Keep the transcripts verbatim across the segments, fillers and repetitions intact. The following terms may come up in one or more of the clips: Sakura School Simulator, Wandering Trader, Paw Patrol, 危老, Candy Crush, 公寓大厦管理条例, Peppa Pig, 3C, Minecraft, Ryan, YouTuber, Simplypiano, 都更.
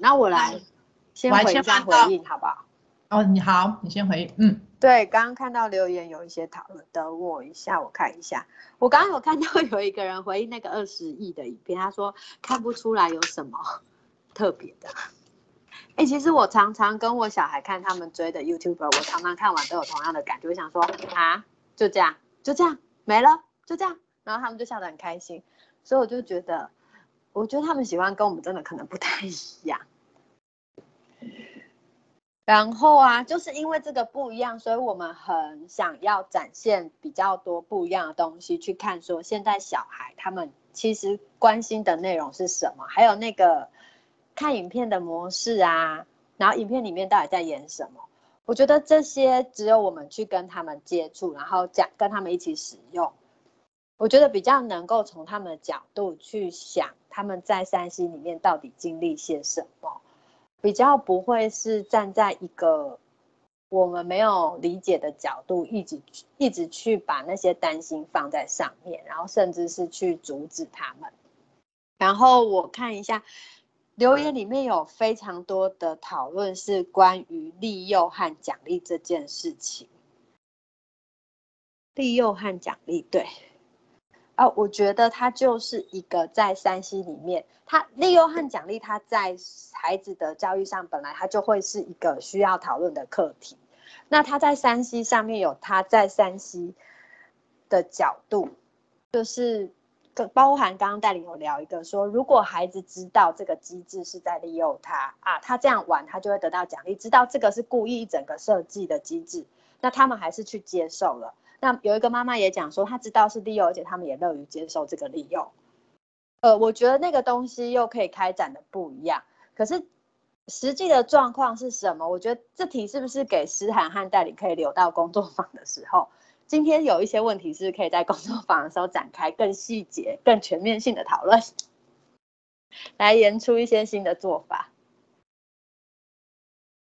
那我来先回一下回应，好不好？哦，你好，你先回应。嗯，对，刚刚看到留言有一些讨论，等我一下，我看一下。我刚刚有看到有一个人回应那个二十亿的影片，他说看不出来有什么特别的。哎、欸，其实我常常跟我小孩看他们追的 YouTuber， 我常常看完都有同样的感觉，我想说啊，就这样，就这样，没了，就这样。然后他们就笑得很开心，所以我就觉得，我觉得他们喜欢跟我们真的可能不太一样。然后啊，就是因为这个不一样，所以我们很想要展现比较多不一样的东西，去看说现在小孩他们其实关心的内容是什么，还有那个看影片的模式啊，然后影片里面到底在演什么？我觉得这些只有我们去跟他们接触，然后讲跟他们一起使用，我觉得比较能够从他们的角度去想他们在三 C里面到底经历些什么。比较不会是站在一个我们没有理解的角度，一直一直去把那些担心放在上面，然后甚至是去阻止他们。然后我看一下留言里面有非常多的讨论是关于利诱和奖励这件事情。利诱和奖励，对。啊，我觉得它就是一个在三 C里面，它利诱和奖励，它在孩子的教育上本来它就会是一个需要讨论的课题。那它在三 C上面有它在三 C的角度，就是包含刚刚代理有聊一个说，如果孩子知道这个机制是在利诱他啊，他这样玩他就会得到奖励，知道这个是故意整个设计的机制，那他们还是去接受了。那有一个妈妈也讲说，她知道是利诱，而且他们也乐于接受这个利诱。呃，我觉得那个东西又可以开展的不一样。可是实际的状况是什么？我觉得这题是不是给诗涵和代理可以留到工作坊的时候？今天有一些问题是可以在工作坊的时候展开更细节、更全面性的讨论，来研出一些新的做法。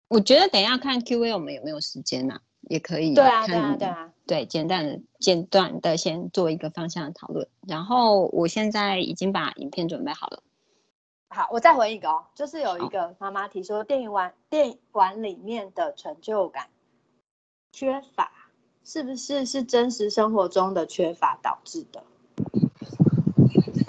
我觉得等一下看 Q A 我们有没有时间啊，也可以。对啊，对啊，对啊。对，简短的、简短的先做一个方向的讨论，然后我现在已经把影片准备好了。好，我再回一个哦，就是有一个妈妈提说，电玩电玩里面的成就感缺乏，是不是是真实生活中的缺乏导致的？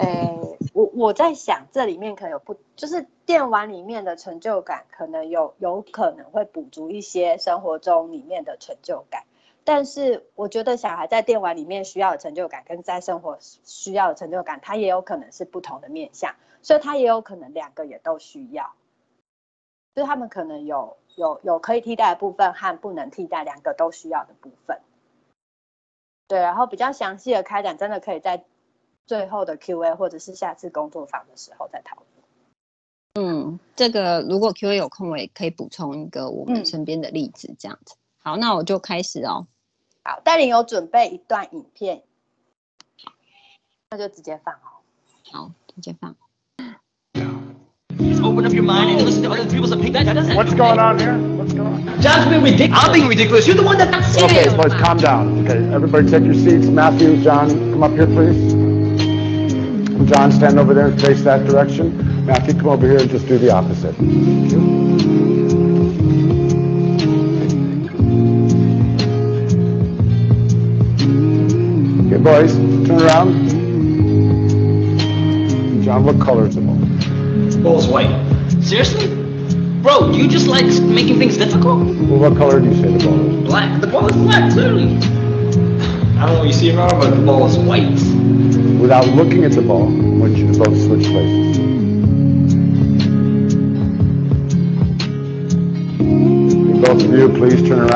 诶，我我在想，这里面可能有不，就是电玩里面的成就感，可能有有可能会补足一些生活中里面的成就感。但是我觉得小孩在电玩里面需要的成就感跟在生活需要的成就感，它也有可能是不同的面向，所以它也有可能两个也都需要，所以他们可能有有有可以替代的部分和不能替代两个都需要的部分。对，然后比较详细的开展真的可以在最后的 Q A 或者是下次工作坊的时候再讨论。嗯，这个如果 Q A 有空，我也可以补充一个我们身边的例子，这样子。嗯、好，那我就开始哦。好，代理有准备一段影片，那就直接放好。好，直接放。Open up your mind and listen to other people's opinions. What's going on here? What's going on? John's being ridiculous. I'm being ridiculous. You're the one that's not serious. Okay, boys, calm down. Okay, everybody take your seats. Matthew, John, come up here, please. John, stand over there and face that direction. Matthew, come over here and just do the opposite.Boys, turn around. John, what color is the ball? The ball's white. Seriously? Bro, you just like making things difficult? Well, what color do you say the ball is? Black. The ball is black, clearly. I don't know what you see around, but the ball is white. Without looking at the ball, I want you to both switch places. And both of you, please turn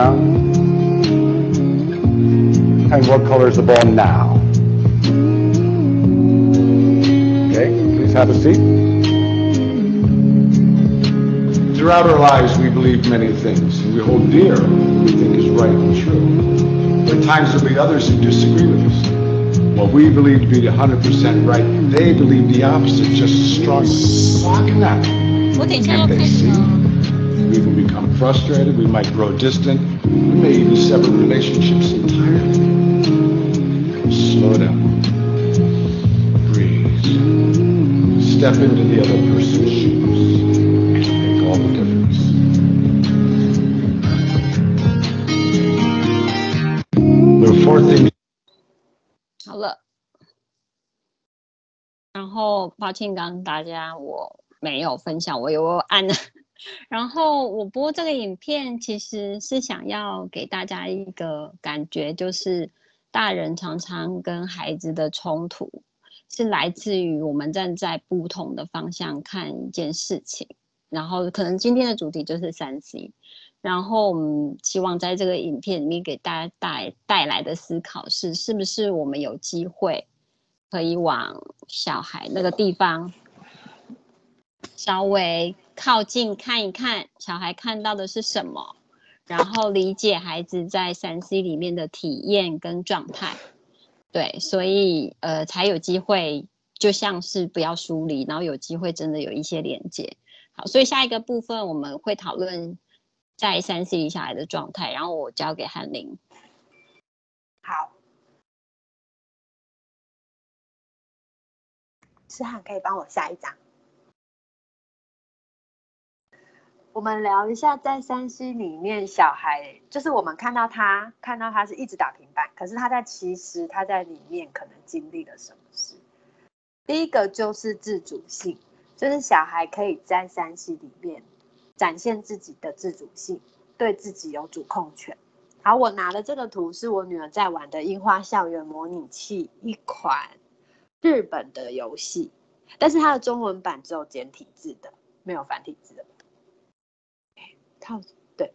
around.And what color is the ball now? Okay, please have a seat. Throughout our lives, we believe many things. We hold dear what we think is right and true. There are times there'll be others who disagree with us. What we believe to be one hundred percent right, they believe the opposite just as strongly. How can that be? Can't they see?We can become frustrated, we might grow distant, we may even sever relationships entirely. Slow down. Breathe. Step into the other person's shoes. 然后抱歉刚刚大家我没有分享，我有按了。然后我播这个影片其实是想要给大家一个感觉，就是大人常常跟孩子的冲突是来自于我们站在不同的方向看一件事情，然后可能今天的主题就是 三 C， 然后我们希望在这个影片里面给大家带带来的思考是，是不是我们有机会可以往小孩那个地方稍微靠近看一看，小孩看到的是什么，然后理解孩子在 三 C 里面的体验跟状态。对，所以呃才有机会，就像是不要疏离，然后有机会真的有一些连接。好，所以下一个部分我们会讨论在 三 C 里小孩的状态，然后我交给翰林。好，诗涵可以帮我下一张。我们聊一下在 三 C 里面小孩，就是我们看到他看到他是一直打平板，可是他在其实他在里面可能经历了什么事。第一个就是自主性，就是小孩可以在 三 C 里面展现自己的自主性，对自己有主控权。好，我拿的这个图是我女儿在玩的樱花校园模拟器，一款日本的游戏，但是它的中文版只有简体字的，没有繁体字的。对，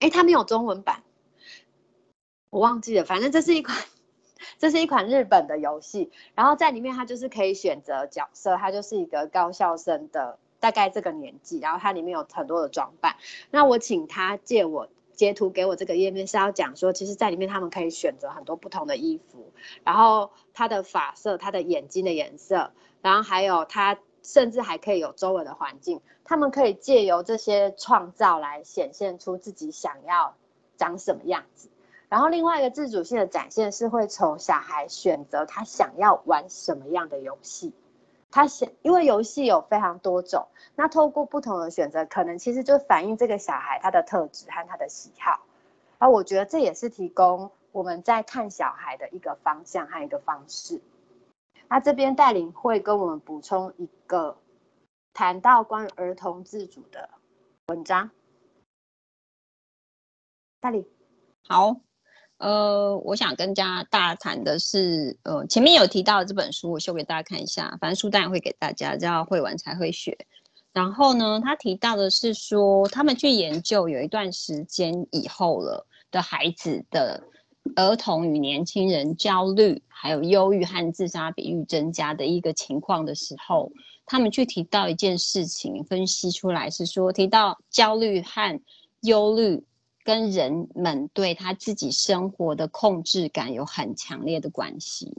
哎，它没有中文版，我忘记了。反正这是一款，这是一款日本的游戏。然后在里面，它就是可以选择角色，它就是一个高校生的大概这个年纪。然后它里面有很多的装扮。那我请他借我截图给我这个页面，是要讲说，其实在里面他们可以选择很多不同的衣服，然后他的发色、他的眼睛的颜色，然后还有他。甚至还可以有周围的环境，他们可以借由这些创造来显现出自己想要长什么样子。然后另外一个自主性的展现是会从小孩选择他想要玩什么样的游戏，他想，因为游戏有非常多种，那透过不同的选择，可能其实就反映这个小孩他的特质和他的喜好。而我觉得这也是提供我们在看小孩的一个方向和一个方式。他这边带领会跟我们补充一个谈到关于儿童自主的文章。带领，好，呃，我想跟大家谈的是，呃，前面有提到这本书，我秀给大家看一下，反正书单也会给大家，叫会玩才会学。然后呢，他提到的是说，他们去研究有一段时间以后了的孩子的。儿童与年轻人焦虑还有忧郁和自杀比率增加的一个情况的时候，他们去提到一件事情，分析出来是说，提到焦虑和忧虑跟人们对他自己生活的控制感有很强烈的关系。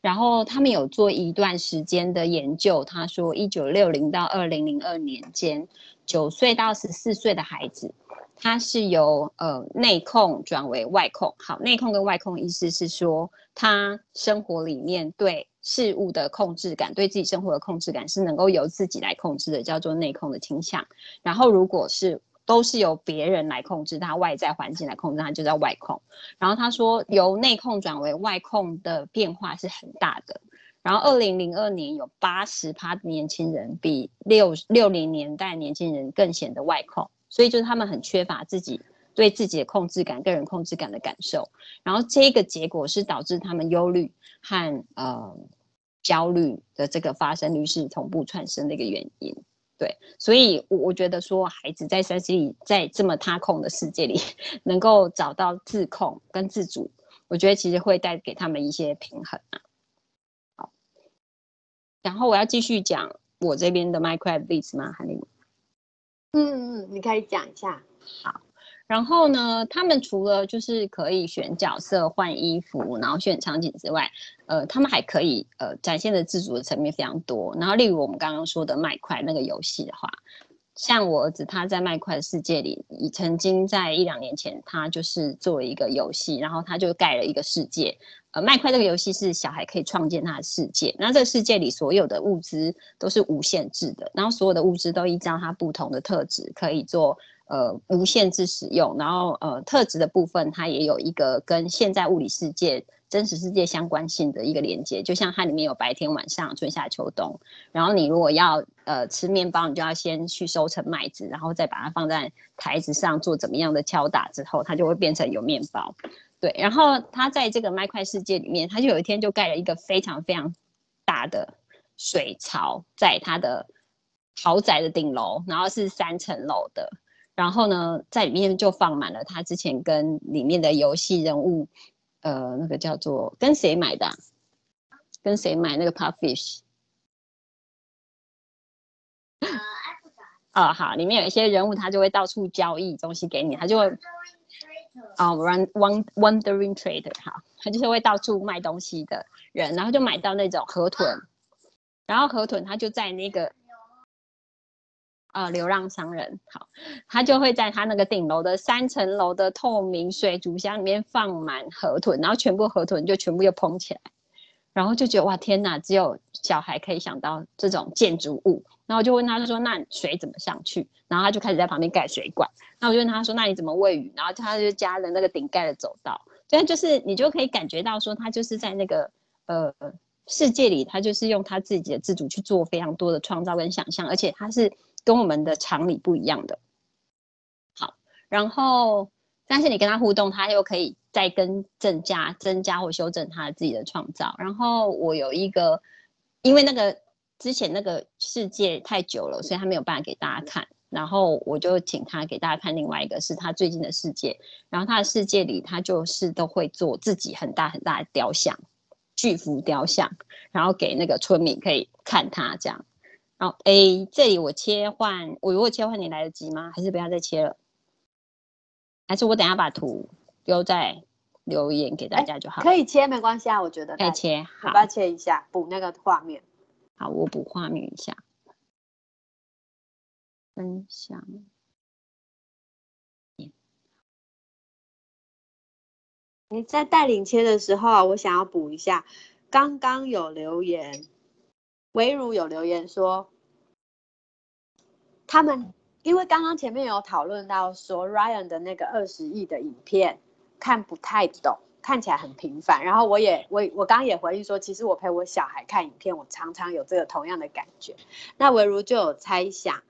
然后他们有做一段时间的研究，他说一九六零到二零零二年间，九岁到十四岁的孩子，它是由呃内控转为外控。好，内控跟外控意思是说，他生活里面对事物的控制感，对自己生活的控制感是能够由自己来控制的，叫做内控的倾向。然后如果是都是由别人来控制他，外在环境来控制他，就叫外控。然后他说，由内控转为外控的变化是很大的。然后二零零二年有 百分之八十 的年轻人比六零年代年轻人更显得外控。所以就是他们很缺乏自己对自己的控制感、个人控制感的感受，然后这个结果是导致他们忧虑和呃焦虑的这个发生率是同步产生的一个原因。对，所以我觉得说，孩子在三 C 里，在这么他控的世界里，能够找到自控跟自主，我觉得其实会带给他们一些平衡啊。好，然后我要继续讲我这边的 Minecraft 例子吗？翰林？嗯嗯，你可以讲一下。好，然后呢，他们除了就是可以选角色、换衣服，然后选场景之外，呃，他们还可以呃展现的自主的层面非常多。然后，例如我们刚刚说的麦块那个游戏的话，像我儿子他在麦块的世界里，曾经在一两年前，他就是做了一个游戏，然后他就盖了一个世界。呃，麦块这个游戏是小孩可以创建他的世界，那这个世界里所有的物资都是无限制的，然后所有的物资都依照它不同的特质可以做呃无限制使用，然后呃特质的部分它也有一个跟现在物理世界真实世界相关性的一个连接，就像它里面有白天晚上春夏秋冬，然后你如果要呃吃面包，你就要先去收成麦子，然后再把它放在台子上做怎么样的敲打之后，它就会变成有面包。对，然后它在这个麦块世界里面，它就有一天就盖了一个非常非常大的水槽在它的豪宅的顶楼，然后是三层楼的，然后呢在里面就放满了他之前跟里面的游戏人物呃那个叫做跟谁买的、啊、跟谁买那个 Puffish 啊、哦、好，里面有一些人物他就会到处交易东西给你，他就会啊、oh, Wandering Trader 好，他就是会到处卖东西的人，然后就买到那种河豚，然后河豚他就在那个呃，流浪商人，好，他就会在他那个顶楼的三层楼的透明水族箱里面放满河豚，然后全部河豚就全部又膨起来，然后就觉得哇天哪，只有小孩可以想到这种建筑物。然后我就问他，就说那水怎么上去？然后他就开始在旁边盖水管。那我就问他说，那你怎么喂鱼？然后他就加了那个顶盖的走道，所以就是你就可以感觉到说，他就是在那个呃。世界里，他就是用他自己的自主去做非常多的创造跟想象，而且他是跟我们的常理不一样的。好，然后但是你跟他互动，他又可以再跟增加、增加或修正他自己的创造。然后我有一个，因为那个之前那个世界太久了，所以他没有办法给大家看。然后我就请他给大家看另外一个是他最近的世界，然后他的世界里，他就是都会做自己很大很大的雕像。巨幅雕像，然后给那个村民可以看他这样。然后，哎，这里我切换，我如果切换你来得及吗？还是不要再切了？还是我等一下把图丢在留言给大家就好。可以切，没关系啊，我觉得可以切。好，我要切一下，补那个画面。好，我补画面一下。分享。你在带领切的时候，我想要补一下，刚刚有留言，微如有留言说，他们因为刚刚前面有讨论到说 Ryan 的那个二十亿的影片看不太懂，看起来很平凡。然后我也我我刚刚也回应说，其实我陪我小孩看影片，我常常有这个同样的感觉。那微如就有猜想，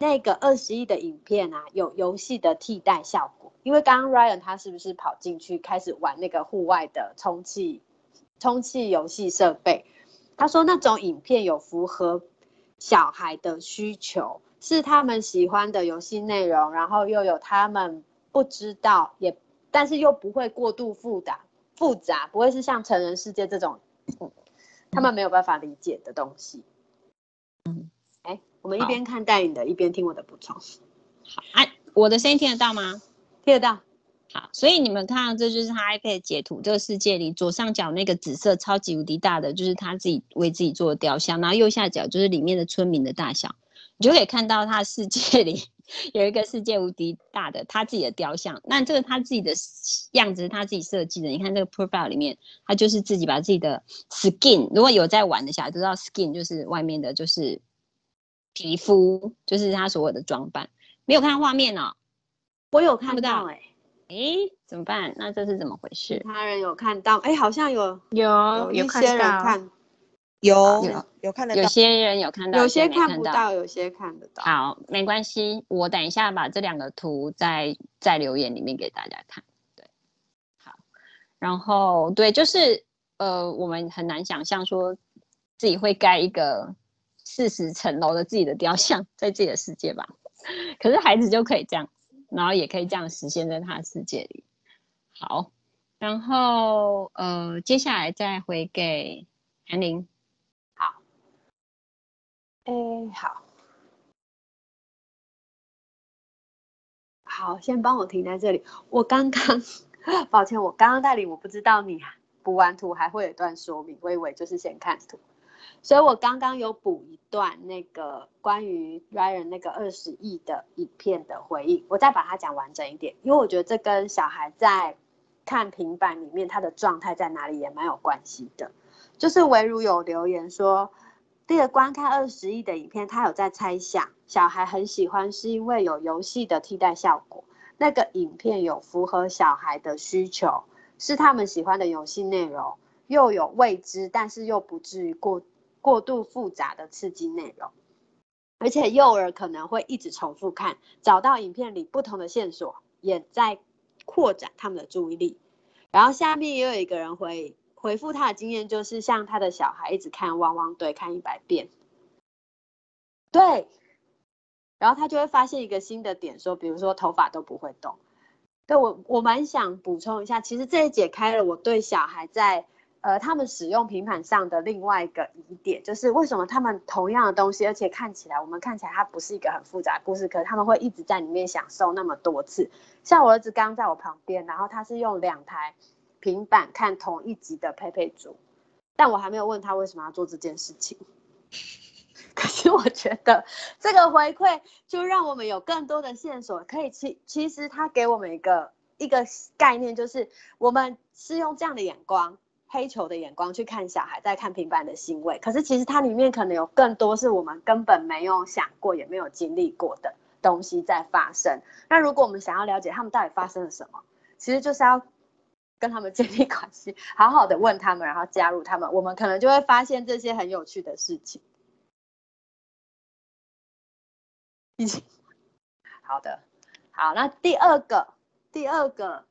那个二十亿的影片啊，有游戏的替代效果。因为刚刚 Ryan 他是不是跑进去开始玩那个户外的充气充气游戏设备？他说那种影片有符合小孩的需求，是他们喜欢的游戏内容，然后又有他们不知道也，但是又不会过度复杂复杂，不会是像成人世界这种、嗯、他们没有办法理解的东西。嗯，哎，我们一边看带领的，一边听我的补充。好，哎、啊，我的声音听得到吗？听得到，好，所以你们看到这就是他 iPad 截图，这个世界里左上角那个紫色超级无敌大的，就是他自己为自己做的雕像，然后右下角就是里面的村民的大小，你就可以看到他世界里有一个世界无敌大的他自己的雕像。那这个他自己的样子，他自己设计的。你看这个 profile 里面，他就是自己把自己的 skin， 如果有在玩的小孩都知道 skin 就是外面的，就是皮肤，就是他所有的装扮。没有看画面哦。我有看到哎、欸，哎，怎么办？那这是怎么回事？其他人有看到哎、欸，好像有有有些人看，有有有看得到，有些人有看到，有些看不到，有些看得到。好，没关系，我等一下把这两个图在在留言里面给大家看。对，好，然后对，就是呃，我们很难想象说自己会盖一个四十层楼的自己的雕像在自己的世界吧，可是孩子就可以这样。然后也可以这样实现在他的世界里。好，然后呃，接下来再回给韩玲。好，哎，好，好，先帮我停在这里。我刚刚，抱歉，我刚刚带领，我不知道你补完图还会有一段说明，我以为就是先看图，所以我刚刚有补一段那个关于 Ryan 那个二十亿的影片的回应，我再把它讲完整一点，因为我觉得这跟小孩在看平板里面他的状态在哪里也蛮有关系的。就是微如有留言说，这个观看二十亿的影片，他有在猜想小孩很喜欢是因为有游戏的替代效果，那个影片有符合小孩的需求，是他们喜欢的游戏内容，又有未知，但是又不至于过过度复杂的刺激内容。而且幼儿可能会一直重复看，找到影片里不同的线索，也在扩展他们的注意力。然后下面也有一个人回回复他的经验，就是像他的小孩一直看汪汪队看一百遍，对，然后他就会发现一个新的点，说比如说头发都不会动。对，我我蛮想补充一下，其实这也解开了我对小孩在呃他们使用平板上的另外一个疑点，就是为什么他们同样的东西，而且看起来我们看起来它不是一个很复杂的故事，可是他们会一直在里面享受那么多次。像我儿子刚在我旁边，然后他是用两台平板看同一集的佩佩猪，但我还没有问他为什么要做这件事情。可是我觉得这个回馈就让我们有更多的线索，可以其其实他给我们一个一个概念，就是我们是用这样的眼光，黑球的眼光去看小孩在看平板的行为，可是其实它里面可能有更多是我们根本没有想过也没有经历过的东西在发生。那如果我们想要了解他们到底发生了什么，其实就是要跟他们建立关系，好好的问他们，然后加入他们，我们可能就会发现这些很有趣的事情。好的，好，那第二个，第二个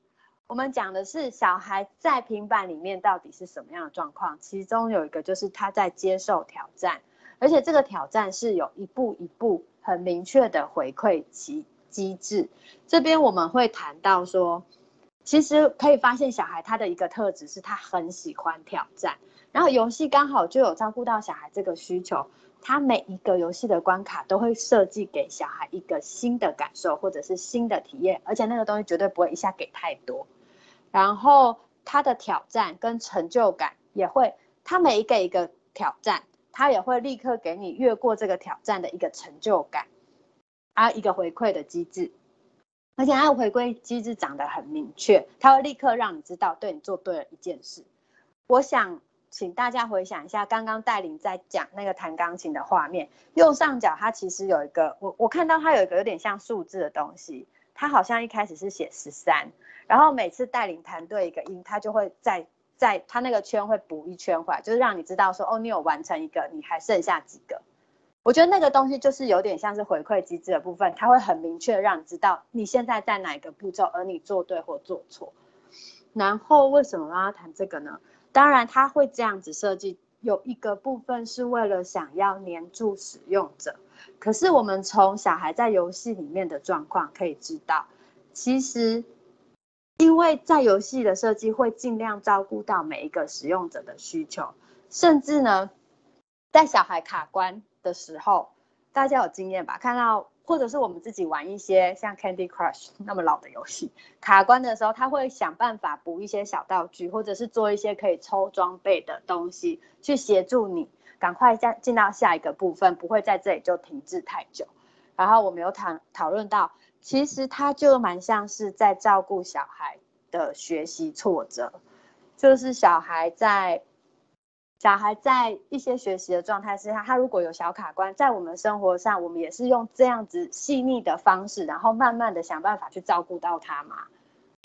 我们讲的是小孩在平板里面到底是什么样的状况，其中有一个就是他在接受挑战，而且这个挑战是有一步一步很明确的回馈机制。这边我们会谈到说，其实可以发现小孩他的一个特质是他很喜欢挑战，然后游戏刚好就有照顾到小孩这个需求，他每一个游戏的关卡都会设计给小孩一个新的感受或者是新的体验，而且那个东西绝对不会一下给太多。然后他的挑战跟成就感也会，他每一个一个挑战，他也会立刻给你越过这个挑战的一个成就感，啊，一个回馈的机制。而且它的回归机制长得很明确，它会立刻让你知道对你做对了一件事。我想请大家回想一下刚刚带领在讲那个弹钢琴的画面，右上角它其实有一个 我, 我看到它有一个有点像数字的东西，它好像一开始是写十三，然后每次带领弹对一个音，它就会在在它那个圈会补一圈回来，就是让你知道说哦，你有完成一个，你还剩下几个。我觉得那个东西就是有点像是回馈机制的部分，它会很明确让你知道你现在在哪一个步骤，而你做对或做错。然后为什么让他谈这个呢？当然他会这样子设计，有一个部分是为了想要黏住使用者。可是我们从小孩在游戏里面的状况可以知道，其实因为在游戏的设计会尽量照顾到每一个使用者的需求，甚至呢，在小孩卡关的时候，大家有经验吧？看到或者是我们自己玩一些像 Candy Crush 那么老的游戏，卡关的时候他会想办法补一些小道具，或者是做一些可以抽装备的东西去协助你赶快进到下一个部分，不会在这里就停滞太久。然后我们有讨讨论到，其实他就蛮像是在照顾小孩的学习挫折，就是小孩在小孩在一些学习的状态是 他, 他如果有小卡关，在我们生活上我们也是用这样子细腻的方式，然后慢慢的想办法去照顾到他嘛。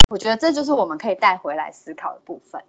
我觉得这就是我们可以带回来思考的部分。